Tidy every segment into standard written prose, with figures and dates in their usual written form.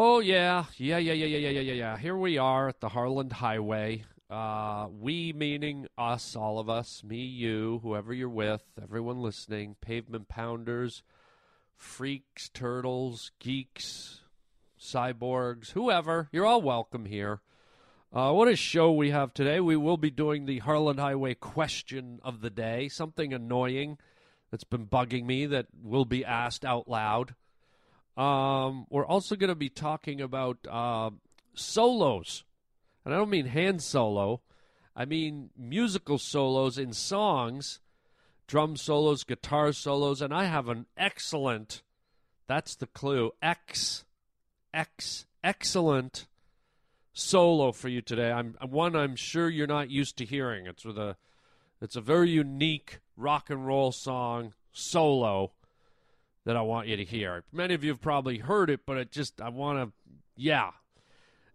Oh, yeah. Here we are at the Harland Highway. We meaning us, all of us, me, you, whoever you're with, everyone listening, pavement pounders, freaks, turtles, geeks, cyborgs, whoever. You're all welcome here. What a show we have today. We will be doing the Harland Highway question of the day, something annoying that's been bugging me that will be asked out loud. We're also going to be talking about solos, and I don't mean hand solo. I mean musical solos in songs, drum solos, guitar solos, and I have an excellent, that's the clue, excellent solo for you today. I'm sure you're not used to hearing. It's a very unique rock and roll song solo that I want you to hear. Many of you have probably heard it, but I want to.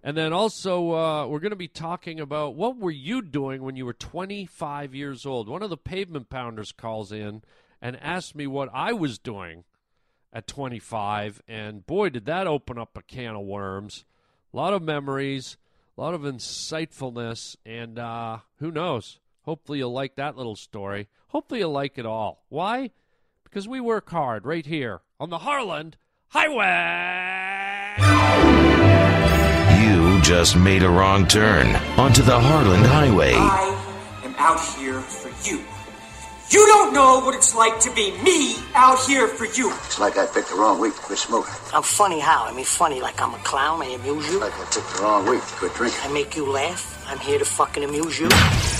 And then also, we're going to be talking about what were you doing when you were 25 years old? One of the pavement pounders calls in and asks me what I was doing at 25, and boy, did that open up a can of worms. A lot of memories, a lot of insightfulness, and who knows? Hopefully you'll like that little story. Hopefully you'll like it all. Why? Because we work hard right here on the Harland Highway. You just made a wrong turn onto the Harland Highway. I am out here for you. You don't know what it's like to be me out here for you. It's like I picked the wrong week to quit smoking. I'm funny how? I mean funny like I'm a clown, I amuse you. Like I picked the wrong week to quit drinking. I make you laugh. I'm here to fucking amuse you.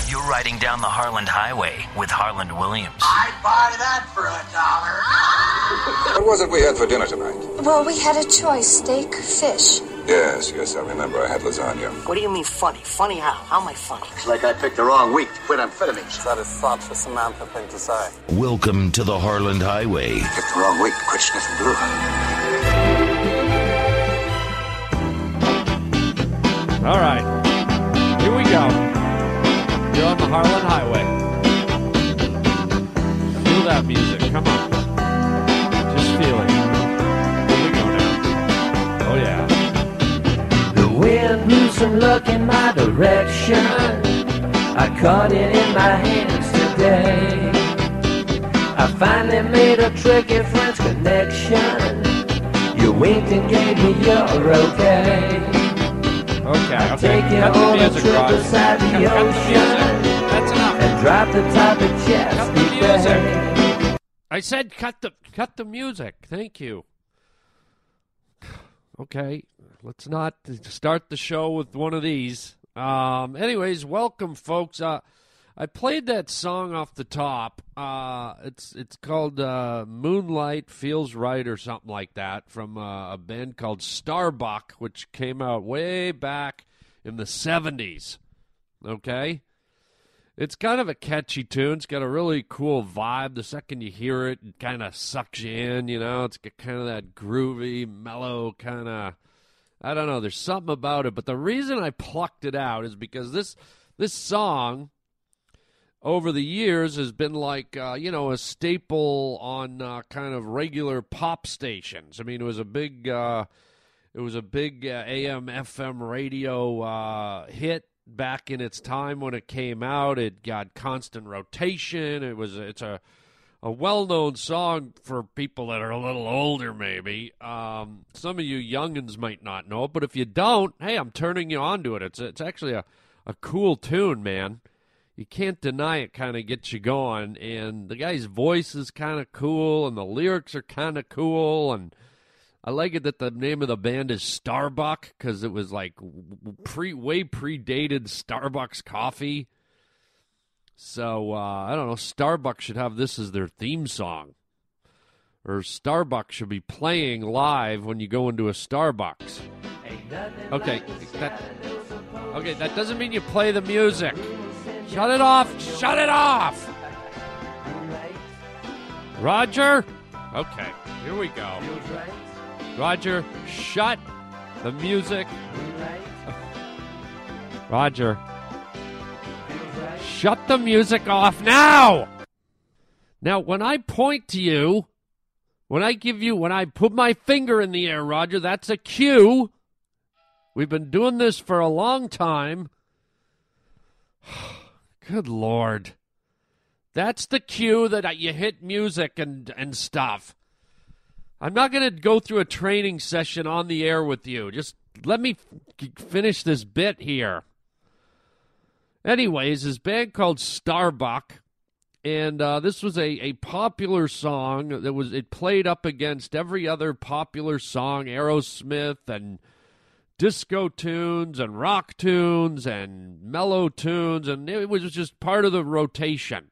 You're riding down the Harland Highway with Harland Williams. I'd buy that for $1. What was it we had for dinner tonight? Well, we had a choice, steak, fish. Yes, I remember. I had lasagna. What do you mean funny? Funny how? How am I funny? It's like I picked the wrong week to quit amphetamines. That is thought for Samantha Pintasai. Welcome to the Harland Highway. Picked the wrong week to quit sniffing glue. All right. Here we go. You're on the Harland Highway. Feel that music. Come on. Just feel it. Here we go now. Oh, yeah. The wind blew some luck in my direction. I caught it in my hands today. I finally made a tricky French connection. You winked and gave me your okay. Okay. Cut the music, Rod. Cut the music. That's enough. And drop the top of chest. Cut the music. I said cut the music. Thank you. Okay. Let's not start the show with one of these. Anyways, welcome, folks. I played that song off the top. It's called Moonlight Feels Right or something like that from a band called Starbuck, which came out way back in the 70s, okay? It's kind of a catchy tune. It's got a really cool vibe. The second you hear it, it kind of sucks you in, you know? It's got kind of that groovy, mellow kind of, I don't know, there's something about it. But the reason I plucked it out is because this song over the years has been like, a staple on kind of regular pop stations. I mean, it was a big AM, FM radio hit back in its time when it came out. It got constant rotation. It's a well-known song for people that are a little older maybe. Some of you youngins might not know it, but if you don't, hey, I'm turning you on to it. It's actually a cool tune, man. You can't deny it kind of gets you going, and the guy's voice is kind of cool, and the lyrics are kind of cool, and I like it that the name of the band is Starbuck, because it was like way predated Starbucks coffee. So, I don't know, Starbuck should have this as their theme song, or Starbuck should be playing live when you go into a Starbucks. Okay, that doesn't mean you play the music. Shut it off! Roger? Okay, here we go. Roger, shut the music. Roger, shut the music off now! Now, when I point to you, when I put my finger in the air, Roger, that's a cue We've been doing this for a long time. Good Lord. That's the cue that you hit music and stuff. I'm not going to go through a training session on the air with you. Just let me finish this bit here. Anyways, his band called Starbuck, and this was a popular song that was, it played up against every other popular song, Aerosmith and disco tunes and rock tunes and mellow tunes, and it was just part of the rotation.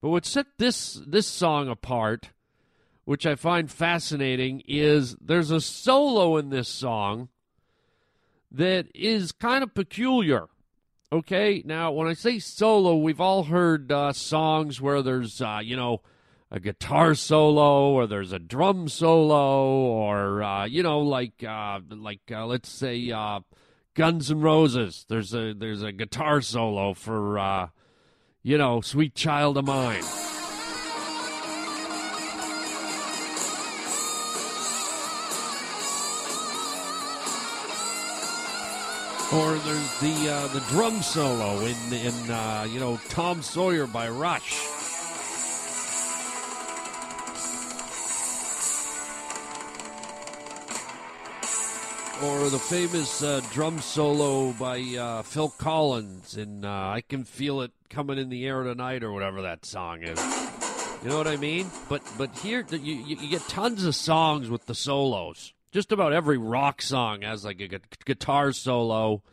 But what set this song apart, which I find fascinating, is there's a solo in this song that is kind of peculiar. Okay, now when I say solo, we've all heard songs where there's, a guitar solo or there's a drum solo or, let's say Guns N' Roses. There's a guitar solo for, Sweet Child O' Mine. Or there's the drum solo in Tom Sawyer by Rush. Or the famous drum solo by Phil Collins in I Can Feel It Coming in the Air Tonight or whatever that song is. You know what I mean? But here, you get tons of songs with the solos. Just about every rock song has like a guitar solo.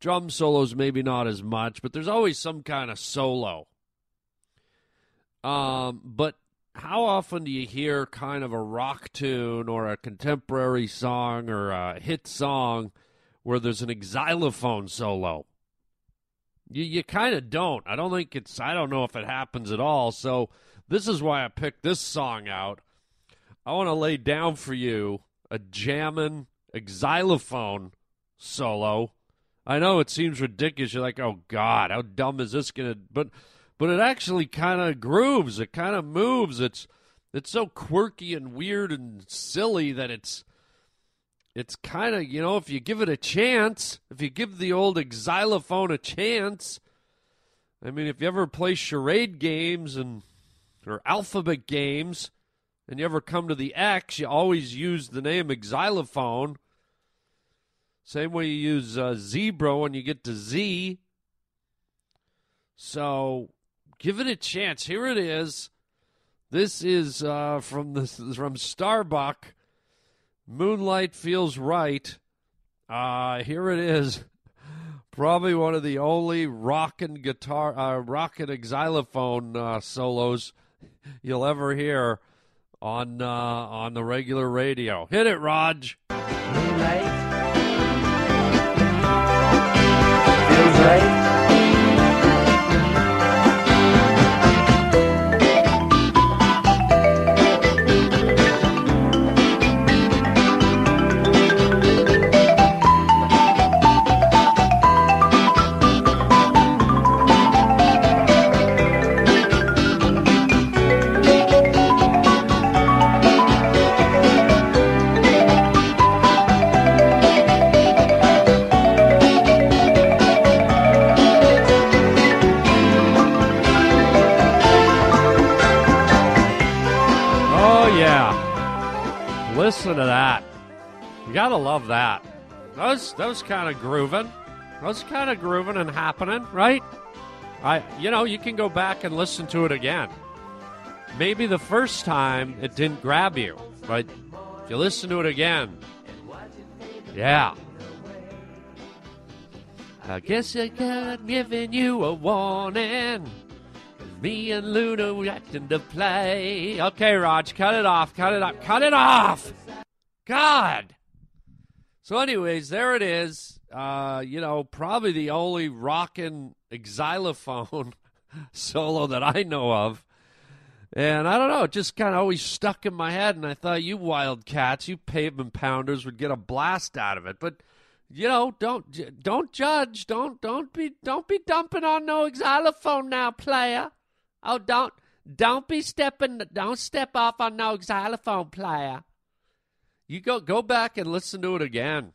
Drum solos maybe not as much, but there's always some kind of solo. But how often do you hear kind of a rock tune or a contemporary song or a hit song where there's an xylophone solo? You kind of don't. I don't know if it happens at all. So this is why I picked this song out. I want to lay down for you a jammin' xylophone solo. I know it seems ridiculous. You're like, oh, God, how dumb is this going to... But it actually kind of grooves. It kind of moves. It's so quirky and weird and silly that it's kind of, if you give it a chance, if you give the old xylophone a chance, I mean, if you ever play charade games or alphabet games... and you ever come to the X, you always use the name xylophone. Same way you use zebra when you get to Z. So give it a chance. Here it is. This is from Starbuck. Moonlight Feels Right. Here it is. Probably one of the only rockin' xylophone solos you'll ever hear. On the regular radio. Hit it, Raj. Listen to that. You gotta love that. That was kind of grooving. That was kind of grooving and happening, right? You can go back and listen to it again. Maybe the first time it didn't grab you, but if you listen to it again, yeah. I guess I got giving you a warning. Me and Luna were acting to play. Okay, Raj, cut it off. God. So anyways, there it is. Probably the only rockin' xylophone solo that I know of. And I don't know, it just kind of always stuck in my head, and I thought you wildcats, you pavement pounders would get a blast out of it. But, don't judge. Don't be dumping on no xylophone now, player. Oh, don't step off on no xylophone, player. You go back and listen to it again.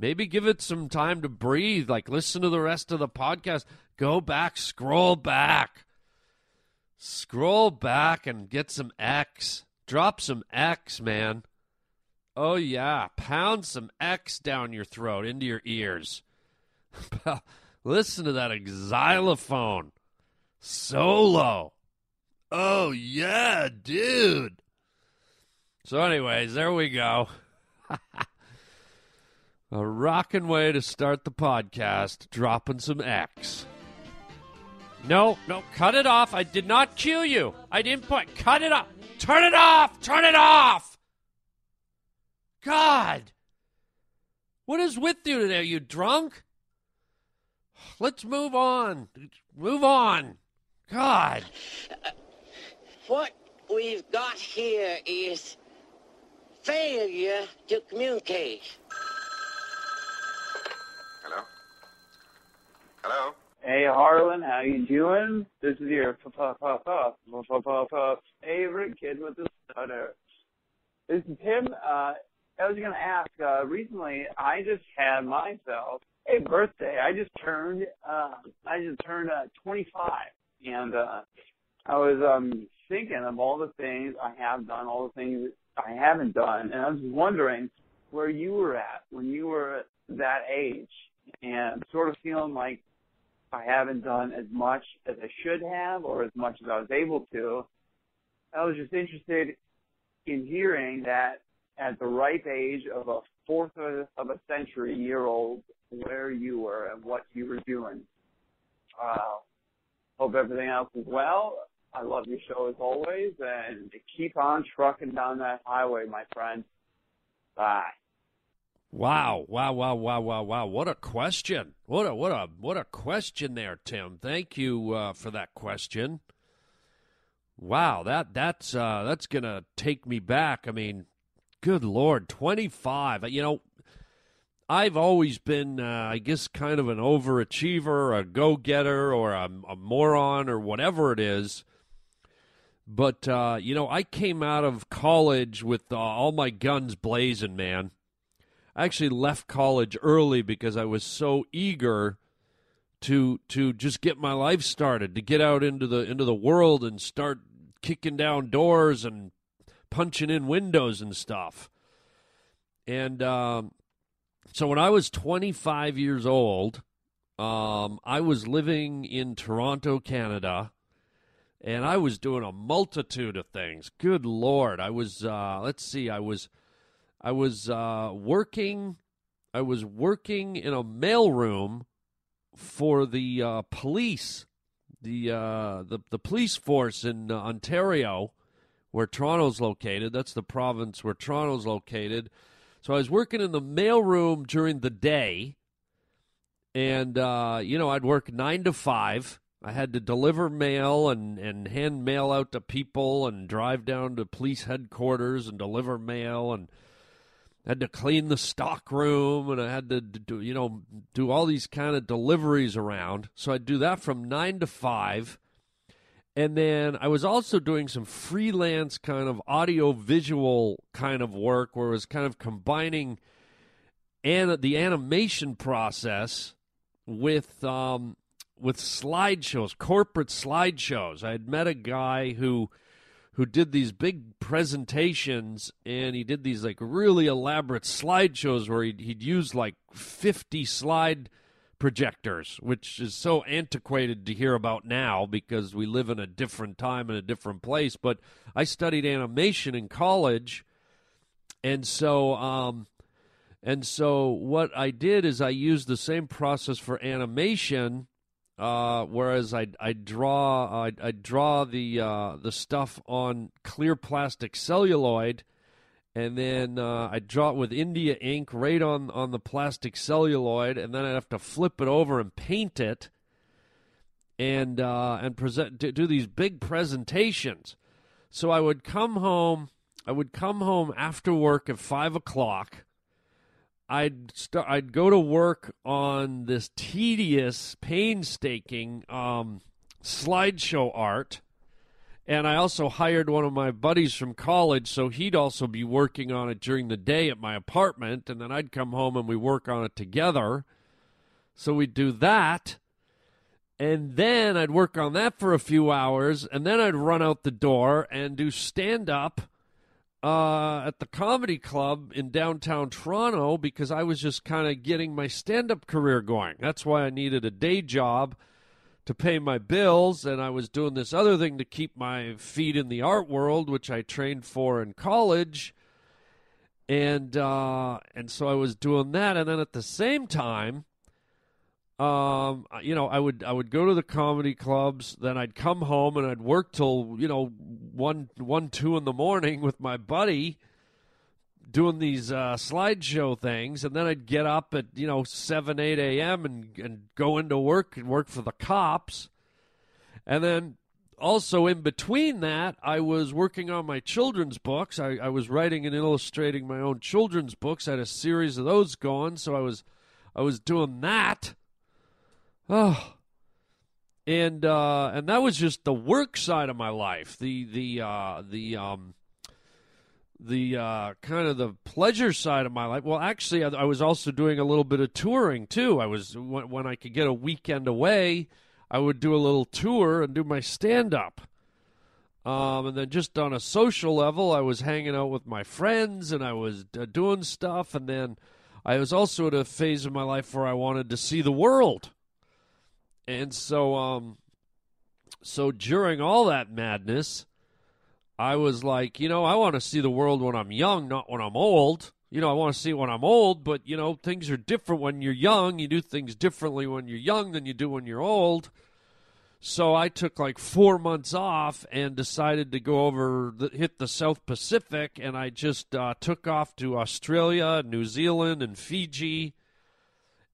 Maybe give it some time to breathe. Like, listen to the rest of the podcast. Go back, scroll back. Scroll back and get some X. Drop some X, man. Oh, yeah. Pound some X down your throat, into your ears. Listen to that xylophone solo. Oh, yeah, dude. So anyways, there we go. A rockin' way to start the podcast, dropping some X. No, cut it off. I did not cue you. I didn't point. Cut it off. Turn it off. Turn it off. God. What is with you today? Are you drunk? Let's move on. Move on. God. What we've got here is failure to communicate. Hello? Hello? Hey, Harlan, how you doing? This is your favorite kid with the stutter. This is Tim. I was going to ask, recently I just had myself a birthday. I just turned 25, and I was thinking of all the things I have done, all the things I haven't done, and I was wondering where you were at when you were that age, and sort of feeling like I haven't done as much as I should have or as much as I was able to. I was just interested in hearing that at the ripe age of a fourth of a century year old, where you were and what you were doing. Hope everything else is well. I love your show as always, and keep on trucking down that highway, my friend. Bye. Wow. What a question. What a question there, Tim. Thank you for that question. Wow, that's going to take me back. I mean, good Lord, 25. You know, I've always been, I guess, kind of an overachiever, a go-getter, or a moron, or whatever it is. But, you know, I came out of college with all my guns blazing, man. I actually left college early because I was so eager to just get my life started, to get out into the world and start kicking down doors and punching in windows and stuff. And so when I was 25 years old, I was living in Toronto, Canada, and I was doing a multitude of things. Good Lord. I was, I was working in a mailroom for the police, the police force in Ontario, where Toronto's located. That's the province where Toronto's located. So I was working in the mailroom during the day, and you know, I'd work 9 to 5. I had to deliver mail and hand mail out to people, and drive down to police headquarters and deliver mail, and had to clean the stock room, and I had to do all these kind of deliveries around. So I'd do that from 9 to 5. And then I was also doing some freelance kind of audio-visual kind of work where it was kind of combining the animation process with slideshows, corporate slideshows. I had met a guy who did these big presentations, and he did these like really elaborate slideshows where he'd use like 50 slide projectors, which is so antiquated to hear about now because we live in a different time and a different place. But I studied animation in college, and so what I did is I used the same process for animation. Whereas I draw the stuff on clear plastic celluloid, and then I draw it with India ink right on the plastic celluloid, and then I have to flip it over and paint it, and do these big presentations. So I would come home. After work at 5 o'clock. I'd go to work on this tedious, painstaking slideshow art, And I also hired one of my buddies from college, so he'd also be working on it during the day at my apartment, and then I'd come home and we work on it together. So we'd do that, and then I'd work on that for a few hours, and then I'd run out the door and do stand-up at the comedy club in downtown Toronto because I was just kind of getting my stand-up career going. That's why I needed a day job to pay my bills, and I was doing this other thing to keep my feet in the art world, which I trained for in college, and so I was doing that, and then at the same time, I would go to the comedy clubs, then I'd come home and I'd work till 1, 2 in the morning with my buddy, doing these slideshow things, and then I'd get up at 7, 8 a.m. and go into work and work for the cops. And then also in between that, I was working on my children's books. I was writing and illustrating my own children's books. I had a series of those going, so I was doing that. Oh, and that was just the work side of my life. The kind of the pleasure side of my life. Well, actually, I was also doing a little bit of touring too. I was when I could get a weekend away, I would do a little tour and do my stand-up. And then just on a social level, I was hanging out with my friends and I was doing stuff. And then I was also at a phase of my life where I wanted to see the world. And so during all that madness, I was like, I want to see the world when I'm young, not when I'm old. I want to see it when I'm old, but, things are different when you're young. You do things differently when you're young than you do when you're old. So I took like 4 months off and decided to go hit the South Pacific, and I just took off to Australia, New Zealand, and Fiji.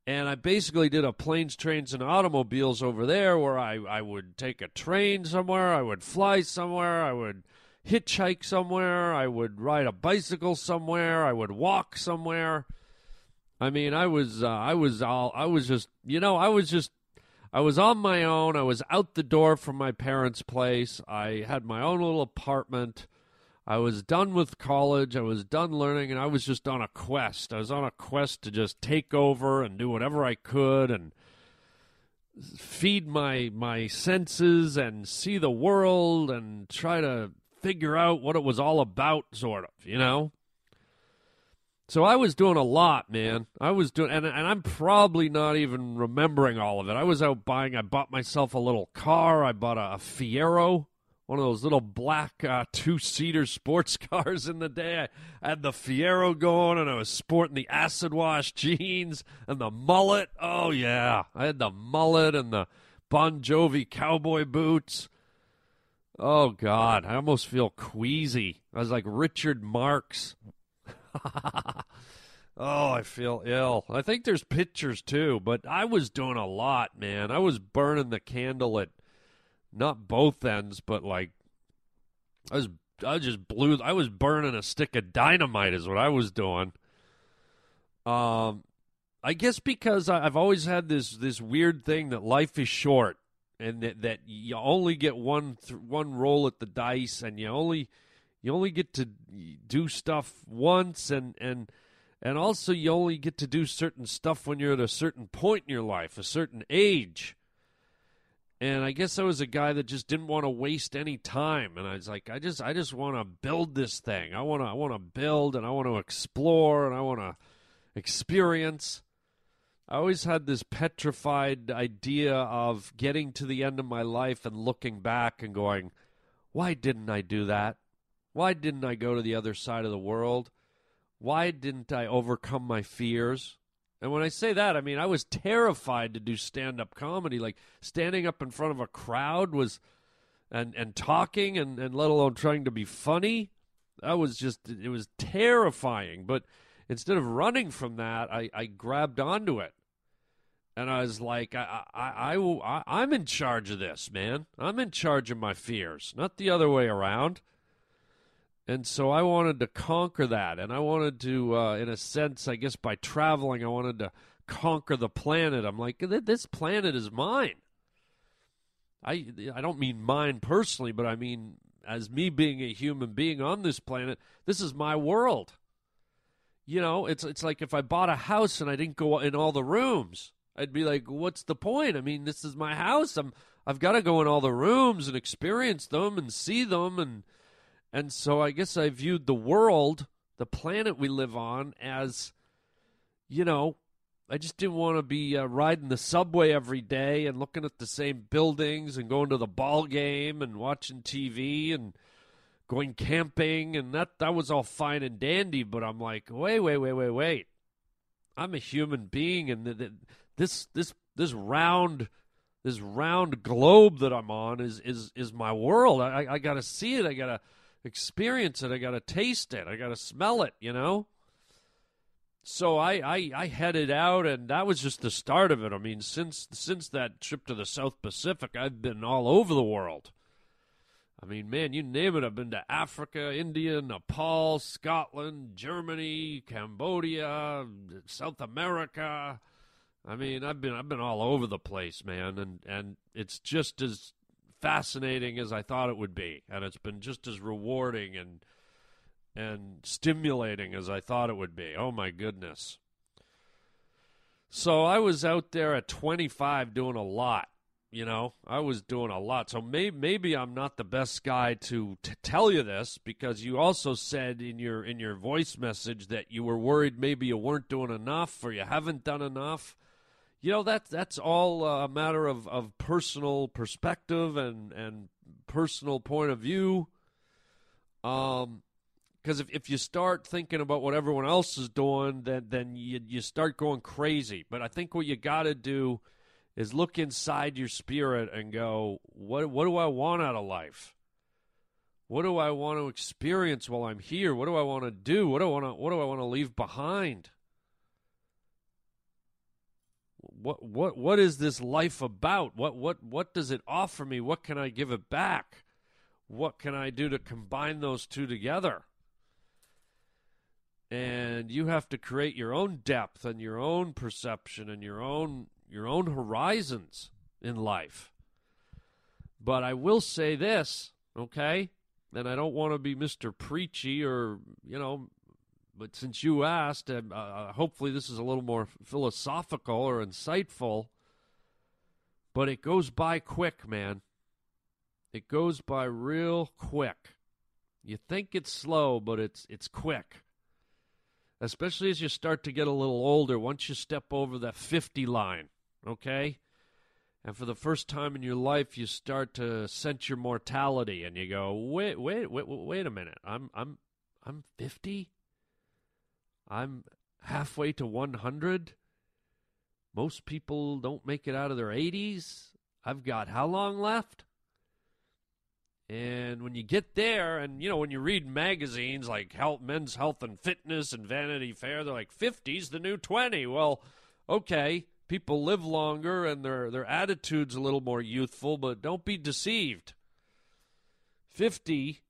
And I basically did a planes, trains, and automobiles over there where I would take a train somewhere, I would fly somewhere, I would hitchhike somewhere, I would ride a bicycle somewhere, I would walk somewhere. I mean, I was on my own. I was out the door from my parents' place. I had my own little apartment. I was done with college, I was done learning, and I was just on a quest. I was on a quest to just take over and do whatever I could and feed my senses and see the world and try to figure out what it was all about, sort of, So I was doing a lot, man. And I'm probably not even remembering all of it. I bought myself a little car. I bought a Fiero, one of those little black two-seater sports cars in the day. I had the Fiero going, and I was sporting the acid wash jeans and the mullet. Oh, yeah. I had the mullet and the Bon Jovi cowboy boots. Oh, God. I almost feel queasy. I was like Richard Marx. Oh, I feel ill. I think there's pictures, too, but I was doing a lot, man. I was burning the candle at not both ends, but like I was burning a stick of dynamite is what I was doing. I guess because I've always had this weird thing that life is short and that you only get one roll at the dice and you only get to do stuff once and also you only get to do certain stuff when you're at a certain point in your life, a certain age. And I guess I was a guy that just didn't want to waste any time. And I was like, I just want to build this thing. I want to build, and I want to explore, and I want to experience. I always had this petrified idea of getting to the end of my life and looking back and going, why didn't I do that? Why didn't I go to the other side of the world? Why didn't I overcome my fears? And when I say that, I mean, I was terrified to do stand-up comedy. Like, standing up in front of a crowd was, and talking, and let alone trying to be funny, it was terrifying. But instead of running from that, I grabbed onto it. And I was like, I'm in charge of this, man. I'm in charge of my fears, not the other way around. And so I wanted to conquer that, and I wanted to, in a sense, I guess by traveling, I wanted to conquer the planet. I'm like, this planet is mine. I don't mean mine personally, but I mean as me being a human being on this planet, this is my world. You know, it's like if I bought a house and I didn't go in all the rooms, I'd be like, what's the point? I mean, this is my house. I've got to go in all the rooms and experience them and see them. And so I guess I viewed the world, the planet we live on, as, you know, I just didn't want to be riding the subway every day and looking at the same buildings and going to the ball game and watching TV and going camping. And that was all fine and dandy, but I'm like, wait. I'm a human being, and this round globe that I'm on is my world. I got to see it. I got to experience it. I got to taste it. I got to smell it, you know? So I headed out, and that was just the start of it. I mean, since that trip to the South Pacific, I've been all over the world. I mean, man, you name it. I've been to Africa, India, Nepal, Scotland, Germany, Cambodia, South America. I mean, I've been all over the place, man, and it's just as fascinating as I thought it would be, and it's been just as rewarding and stimulating as I thought it would be. Oh, my goodness. So I was out there at 25 doing a lot. You know, I was doing a lot. So maybe I'm not the best guy to tell you this, because you also said in your voice message that you were worried maybe you weren't doing enough or you haven't done enough. You know, that's all a matter of personal perspective and personal point of view. Because if you start thinking about what everyone else is doing, then you start going crazy. But I think what you got to do is look inside your spirit and go, what do I want out of life? What do I want to experience while I'm here? What do I want to do? What do I want to leave behind? What is this life about? What does it offer me? What can I give it back? What can I do to combine those two together? And you have to create your own depth and your own perception and your own horizons in life. But I will say this, okay? And I don't want to be Mr. Preachy or, you know, but since you asked, hopefully this is a little more philosophical or insightful, but it goes by quick, man. It goes by real quick. You think it's slow, but it's quick. Especially as you start to get a little older, once you step over that 50 line. Okay? And for the first time in your life, you start to sense your mortality, and you go, wait a minute. I'm 50? I'm halfway to 100? Most people don't make it out of their 80s? I've got how long left? And when you get there, and, you know, when you read magazines like Men's Health and Fitness and Vanity Fair, they're like, 50's the new 20. Well, okay. People live longer and their attitude's a little more youthful, but don't be deceived. 50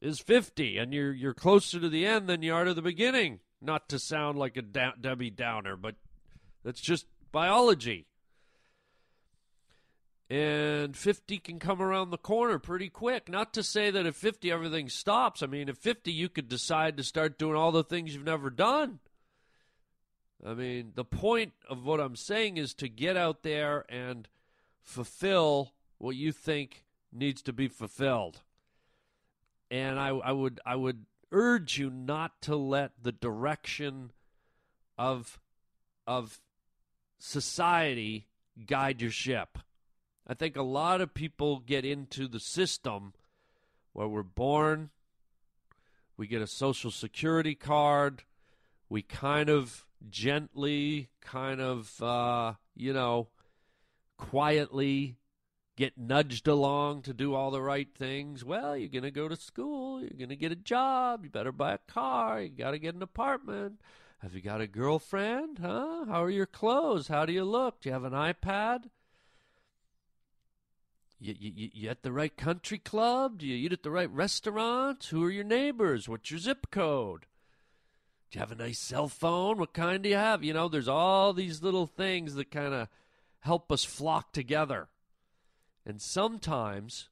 is 50, and you're closer to the end than you are to the beginning. Not to sound like a Debbie Downer, but that's just biology. And 50 can come around the corner pretty quick. Not to say that at 50 everything stops. I mean, at 50 you could decide to start doing all the things you've never done. I mean, the point of what I'm saying is to get out there and fulfill what you think needs to be fulfilled. And I would urge you not to let the direction of society guide your ship. I think a lot of people get into the system where we're born, we get a social security card, we kind of gently, quietly get nudged along to do all the right things. Well, you're going to go to school, you're going to get a job, you better buy a car, you got to get an apartment. Have you got a girlfriend? Huh? How are your clothes? How do you look? Do you have an iPad? You at the right country club? Do you eat at the right restaurants? Who are your neighbors? What's your zip code? Do you have a nice cell phone? What kind do you have? You know, there's all these little things that kind of help us flock together. And sometimes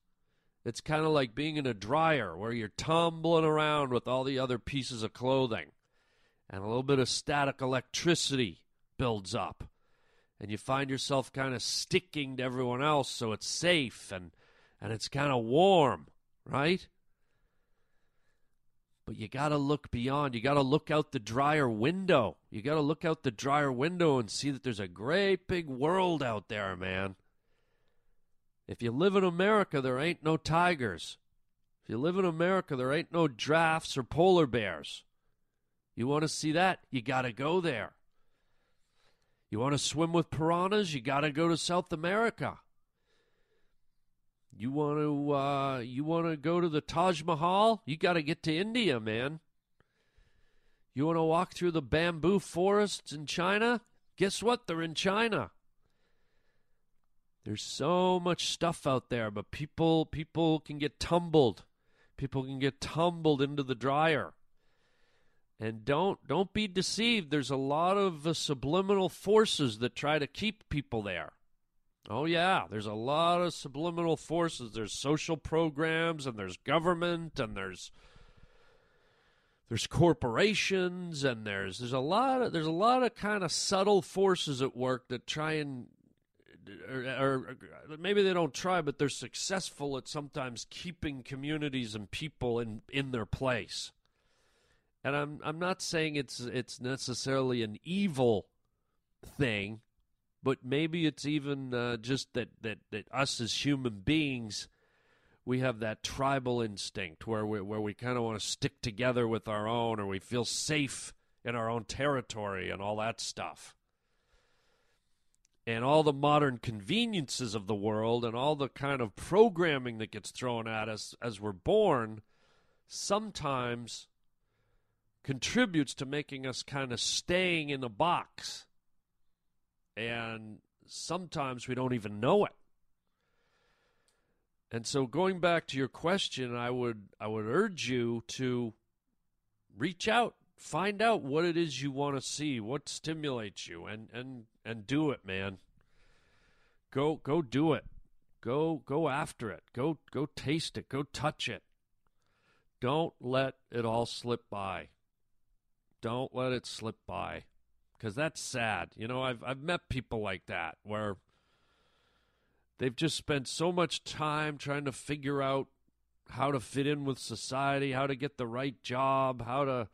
It's kind of like being in a dryer where you're tumbling around with all the other pieces of clothing, and a little bit of static electricity builds up, and you find yourself kind of sticking to everyone else so it's safe and it's kind of warm, right? But you got to look beyond. You got to look out the dryer window. You got to look out the dryer window and see that there's a great big world out there, man. If you live in America, there ain't no tigers. If you live in America, there ain't no giraffes or polar bears. You want to see that? You got to go there. You want to swim with piranhas? You got to go to South America. You want to go to the Taj Mahal? You got to get to India, man. You want to walk through the bamboo forests in China? Guess what? They're in China. There's so much stuff out there, but people can get tumbled. People can get tumbled into the dryer. And don't be deceived. There's a lot of subliminal forces that try to keep people there. Oh, yeah, there's a lot of subliminal forces. There's social programs, and there's government, and there's corporations, and there's a lot of kind of subtle forces at work that try and, or maybe they don't try, but they're successful at sometimes keeping communities and people in their place. And I'm not saying it's necessarily an evil thing. But maybe it's even just that us as human beings, we have that tribal instinct where we kind of want to stick together with our own, or we feel safe in our own territory and all that stuff. And all the modern conveniences of the world and all the kind of programming that gets thrown at us as we're born sometimes contributes to making us kind of staying in a box. And sometimes we don't even know it. And so going back to your question, I would urge you to reach out, find out what it is you want to see, what stimulates you, and do it, man. Go do it. Go after it. Go taste it. Go touch it. Don't let it all slip by. Don't let it slip by. Because that's sad. You know, I've met people like that where they've just spent so much time trying to figure out how to fit in with society, how to get the right job, how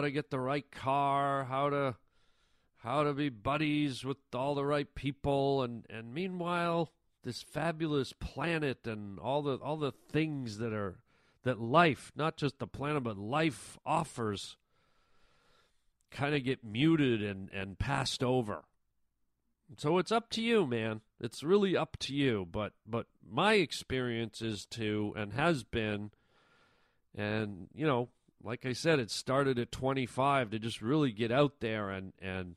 to get the right car, how to be buddies with all the right people, and meanwhile this fabulous planet and all the things that life, not just the planet but life offers, kind of get muted and passed over. So it's up to you, man. It's really up to you. But my experience is to, and has been, and, you know, like I said, it started at 25 to just really get out there and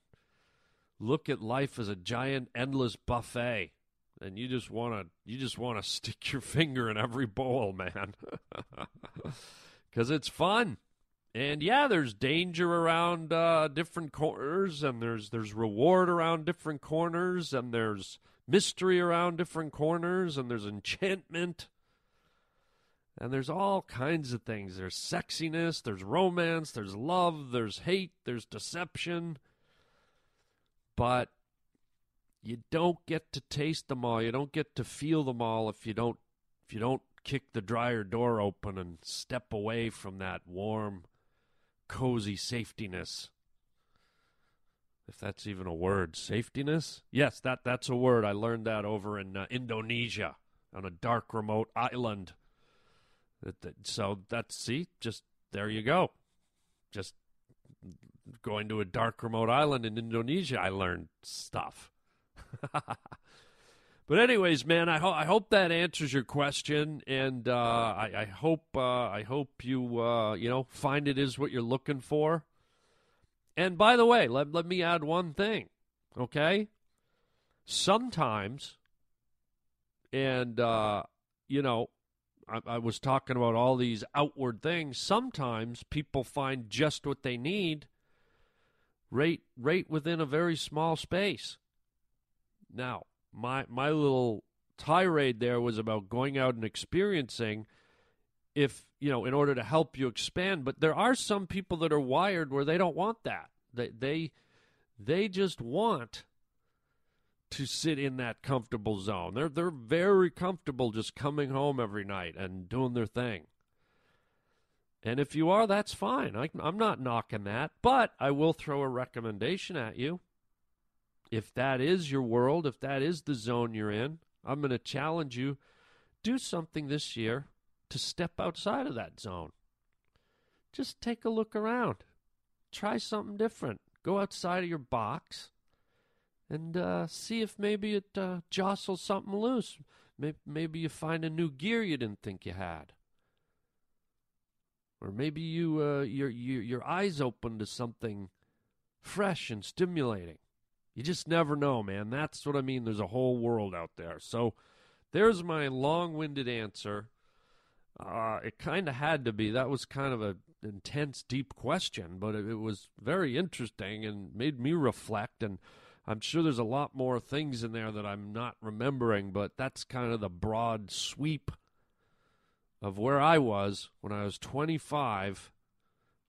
look at life as a giant, endless buffet. And you just wanna stick your finger in every bowl, man. 'Cause it's fun. And yeah, there's danger around different corners, and there's reward around different corners, and there's mystery around different corners, and there's enchantment, and there's all kinds of things. There's sexiness, there's romance, there's love, there's hate, there's deception. But you don't get to taste them all. You don't get to feel them all if you don't kick the dryer door open and step away from that warm, cozy safetiness, if that's even a word. Safetiness? Yes, that's a word. I learned that over in Indonesia on a dark, remote island. So that's, see, just there you go. Just going to a dark, remote island in Indonesia, I learned stuff. But anyways, man, I hope that answers your question, and I hope you you know, find it is what you're looking for. And by the way, let me add one thing, okay? Sometimes, and you know, I was talking about all these outward things. Sometimes people find just what they need right within a very small space. Now, My little tirade there was about going out and experiencing, if you know, in order to help you expand. But there are some people that are wired where they don't want that. They just want to sit in that comfortable zone. They're very comfortable just coming home every night and doing their thing. And if you are, that's fine. I'm not knocking that, but I will throw a recommendation at you. If that is your world, if that is the zone you're in, I'm going to challenge you, do something this year to step outside of that zone. Just take a look around. Try something different. Go outside of your box and see if maybe it jostles something loose. Maybe you find a new gear you didn't think you had. Or maybe you your eyes open to something fresh and stimulating. You just never know, man. That's what I mean. There's a whole world out there. So there's my long-winded answer. It kind of had to be. That was kind of an intense, deep question, but it was very interesting and made me reflect. And I'm sure there's a lot more things in there that I'm not remembering, but that's kind of the broad sweep of where I was when I was 25,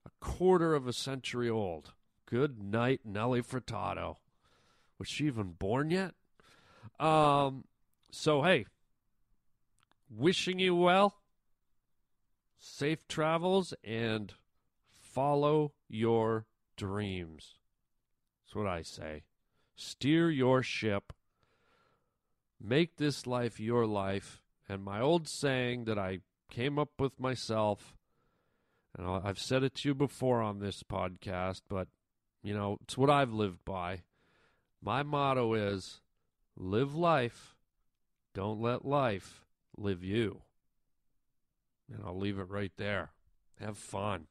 a quarter of a century old. Good night, Nelly Furtado. Was she even born yet? So, hey, wishing you well, safe travels, and follow your dreams. That's what I say. Steer your ship. Make this life your life. And my old saying that I came up with myself, and I've said it to you before on this podcast, but, you know, it's what I've lived by. My motto is, live life, don't let life live you. And I'll leave it right there. Have fun.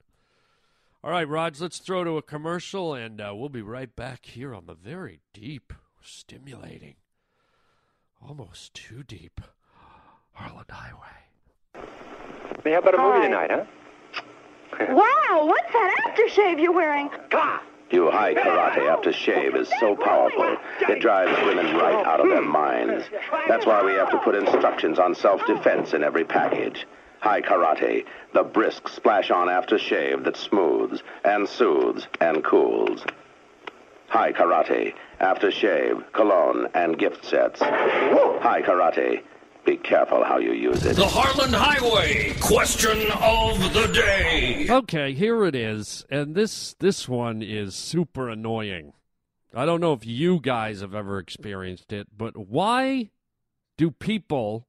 All right, Raj, let's throw to a commercial, and we'll be right back here on the very deep, stimulating, almost too deep, Harland Highway. Hey, how about a movie tonight, huh? Wow, what's that aftershave you're wearing? God! New High Karate aftershave is so powerful, it drives women right out of their minds. That's why we have to put instructions on self-defense in every package. High Karate, the brisk splash-on aftershave that smooths and soothes and cools. High Karate, aftershave, cologne, and gift sets. High Karate, be careful how you use it. The Harland Highway, question of the day. Okay, here it is. And this one is super annoying. I don't know if you guys have ever experienced it, but why do people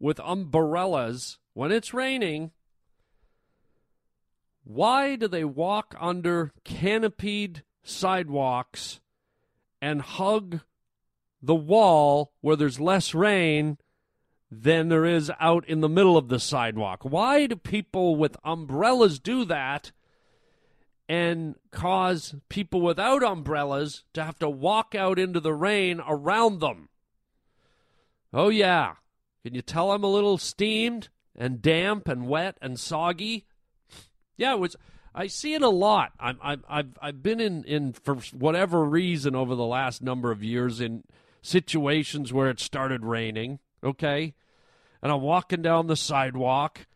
with umbrellas, when it's raining, why do they walk under canopied sidewalks and hug the wall where there's less rain than there is out in the middle of the sidewalk? Why do people with umbrellas do that and cause people without umbrellas to have to walk out into the rain around them? Oh, yeah. Can you tell I'm a little steamed and damp and wet and soggy? Yeah, I see it a lot. I've been in, for whatever reason, over the last number of years in situations where it started raining. Okay, and I'm walking down the sidewalk,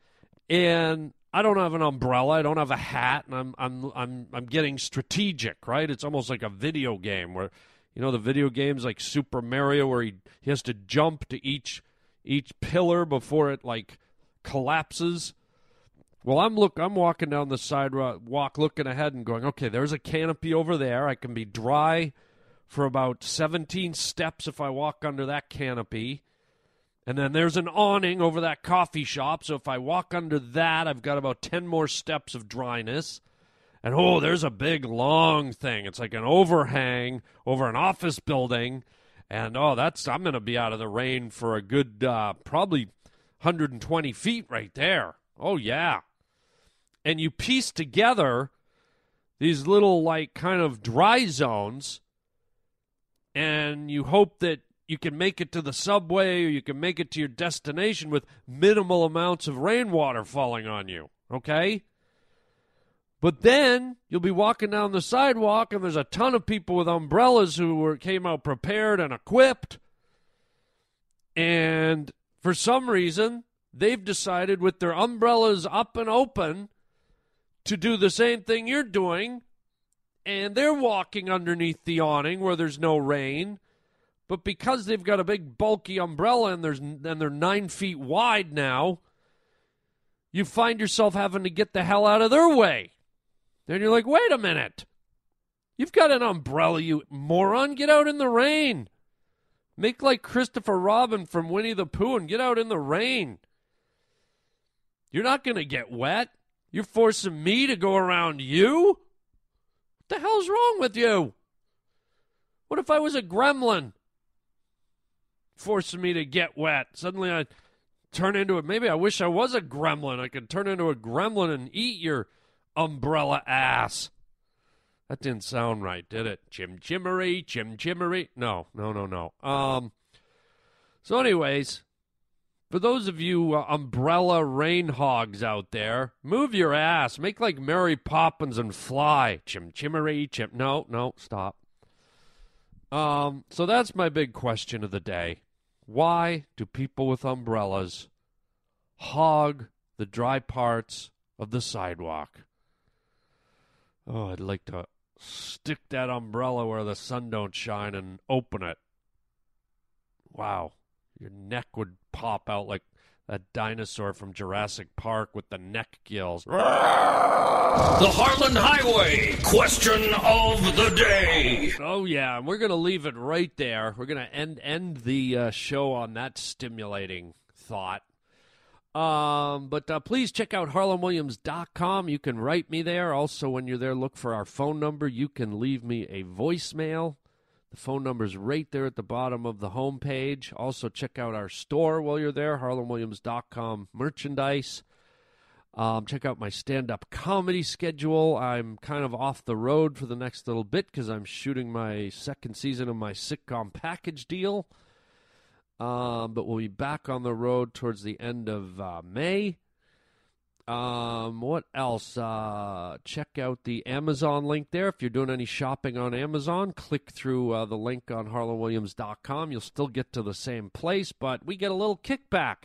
and I don't have an umbrella, I don't have a hat, and I'm getting strategic, right? It's almost like a video game where, you know, the video games like Super Mario, where he has to jump to each pillar before it like collapses. Well, I'm walking down the sidewalk, looking ahead and going, okay, there's a canopy over there. I can be dry for about 17 steps if I walk under that canopy. And then there's an awning over that coffee shop, so if I walk under that, I've got about 10 more steps of dryness. And, oh, there's a big, long thing. It's like an overhang over an office building. And, oh, I'm going to be out of the rain for a good probably 120 feet right there. Oh, yeah. And you piece together these little, like, kind of dry zones, and you hope that you can make it to the subway, or you can make it to your destination with minimal amounts of rainwater falling on you, okay? But then you'll be walking down the sidewalk, and there's a ton of people with umbrellas who came out prepared and equipped, And for some reason, they've decided with their umbrellas up and open to do the same thing you're doing, and they're walking underneath the awning where there's no rain. But because they've got a big bulky umbrella and they're 9 feet wide now, you find yourself having to get the hell out of their way. Then you're like, wait a minute. You've got an umbrella, you moron. Get out in the rain. Make like Christopher Robin from Winnie the Pooh and get out in the rain. You're not going to get wet. You're forcing me to go around you? What the hell's wrong with you? What if I was a gremlin forcing me to get wet? Suddenly I turn into it. Maybe I wish I was a gremlin. I could turn into a gremlin and eat your umbrella ass. That didn't sound right, did it? Chim-chimmery, chim-chimmery. No. So anyways, for those of you umbrella rain hogs out there, move your ass. Make like Mary Poppins and fly. Chim-chimmery, chim. No, stop. So that's my big question of the day. Why do people with umbrellas hog the dry parts of the sidewalk? Oh, I'd like to stick that umbrella where the sun don't shine and open it. Wow. Your neck would pop out like a dinosaur from Jurassic Park with the neck gills. The Harland Highway question of the day. Oh, yeah, and we're going to leave it right there. We're going to end the show on that stimulating thought. But please check out harlanwilliams.com. You can write me there. Also, when you're there, look for our phone number. You can leave me a voicemail. The phone number's right there at the bottom of the homepage. Also, check out our store while you're there, harlanwilliams.com merchandise. Check out my stand-up comedy schedule. I'm kind of off the road for the next little bit because I'm shooting my second season of my sitcom package deal. But we'll be back on the road towards the end of May. What else? Check out the Amazon link there. If you're doing any shopping on Amazon, click through the link on harlanwilliams.com. You'll still get to the same place, but we get a little kickback.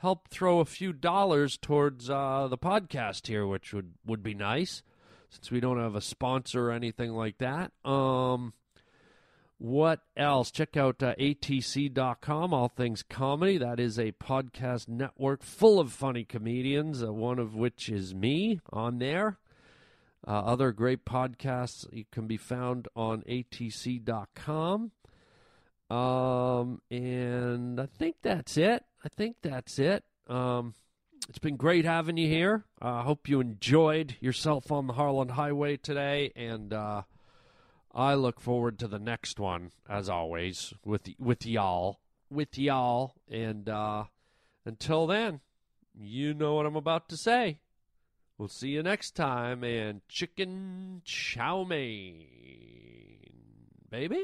Help throw a few dollars towards the podcast here, which would be nice since we don't have a sponsor or anything like that. What else? Check out atc.com, All Things Comedy. That is a podcast network full of funny comedians, one of which is me on there. Other great podcasts you can be found on atc.com. And I think that's it. It's been great having you here. I hope you enjoyed yourself on the Harland Highway today, and I look forward to the next one, as always, with y'all. And until then, you know what I'm about to say. We'll see you next time, and chicken chow mein, baby.